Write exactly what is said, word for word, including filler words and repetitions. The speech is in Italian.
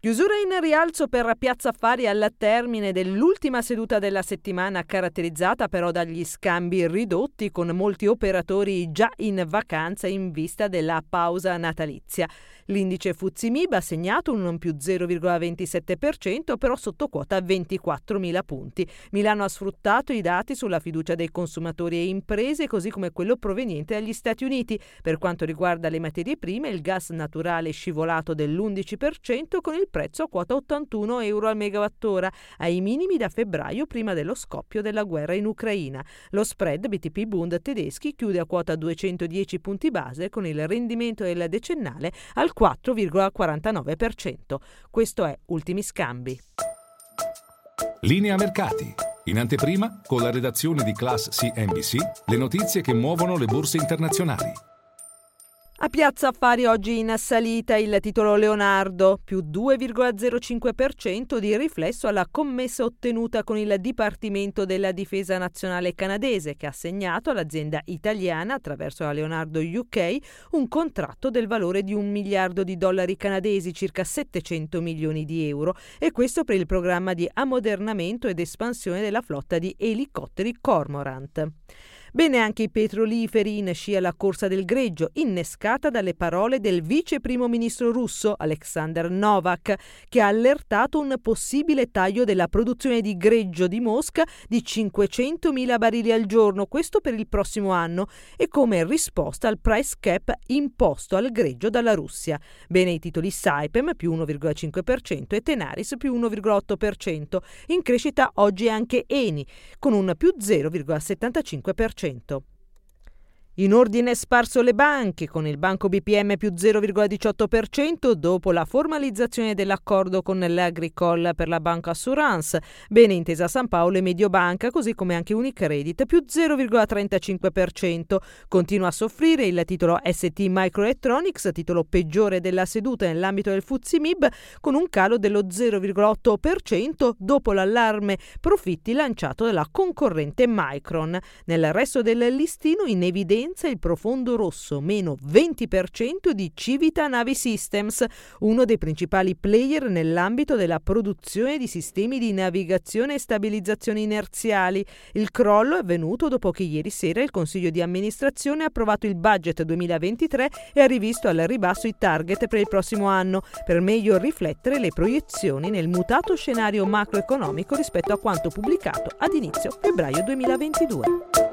Chiusura in rialzo per Piazza Affari al termine dell'ultima seduta della settimana, caratterizzata però dagli scambi ridotti, con molti operatori già in vacanza in vista della pausa natalizia. L'indice F T S E M I B ha segnato un più zero virgola ventisette per cento, però sotto quota ventiquattromila punti. Milano ha sfruttato i dati sulla fiducia dei consumatori e imprese, così come quello proveniente dagli Stati Uniti. Per quanto riguarda le materie prime, il gas naturale è scivolato dell'undici per cento, con il prezzo a quota ottantuno euro al megawattora, ai minimi da febbraio, prima dello scoppio della guerra in Ucraina. Lo spread B T P Bund tedeschi chiude a quota duecentodieci punti base, con il rendimento del decennale al quattro virgola quarantanove per cento. Questo è Ultimi Scambi. Linea mercati. In anteprima, con la redazione di Class C N B C, le notizie che muovono le borse internazionali. A Piazza Affari oggi in salita il titolo Leonardo, più due virgola zero cinque per cento di riflesso alla commessa ottenuta con il Dipartimento della Difesa Nazionale Canadese, che ha assegnato all'azienda italiana, attraverso la Leonardo U K, un contratto del valore di un miliardo di dollari canadesi, circa settecento milioni di euro, e questo per il programma di ammodernamento ed espansione della flotta di elicotteri Cormorant. Bene anche i petroliferi, in scia alla corsa del greggio, innescata dalle parole del vice primo ministro russo Aleksandr Novak, che ha allertato un possibile taglio della produzione di greggio di Mosca di cinquecentomila barili al giorno, questo per il prossimo anno, e come risposta al price cap imposto al greggio dalla Russia. Bene i titoli Saipem, più uno virgola cinque per cento, e Tenaris, più uno virgola otto per cento. In crescita oggi anche Eni, con un più zero virgola settantacinque per cento. In ordine sparso le banche, con il Banco B P M più zero virgola diciotto per cento dopo la formalizzazione dell'accordo con l'Agricole per la Banca Assurance, bene Intesa San Paolo e Mediobanca, così come anche Unicredit, più zero virgola trentacinque per cento. Continua a soffrire il titolo S T Microelectronics, titolo peggiore della seduta nell'ambito del F T S E M I B, con un calo dello zero virgola otto per cento dopo l'allarme profitti lanciato dalla concorrente Micron. Nel resto del listino in evidenza il profondo rosso, meno venti per cento di Civitanavi Systems, uno dei principali player nell'ambito della produzione di sistemi di navigazione e stabilizzazione inerziali. Il crollo è avvenuto dopo che ieri sera il Consiglio di amministrazione ha approvato il budget duemilaventitré e ha rivisto al ribasso i target per il prossimo anno, per meglio riflettere le proiezioni nel mutato scenario macroeconomico rispetto a quanto pubblicato ad inizio febbraio duemilaventidue.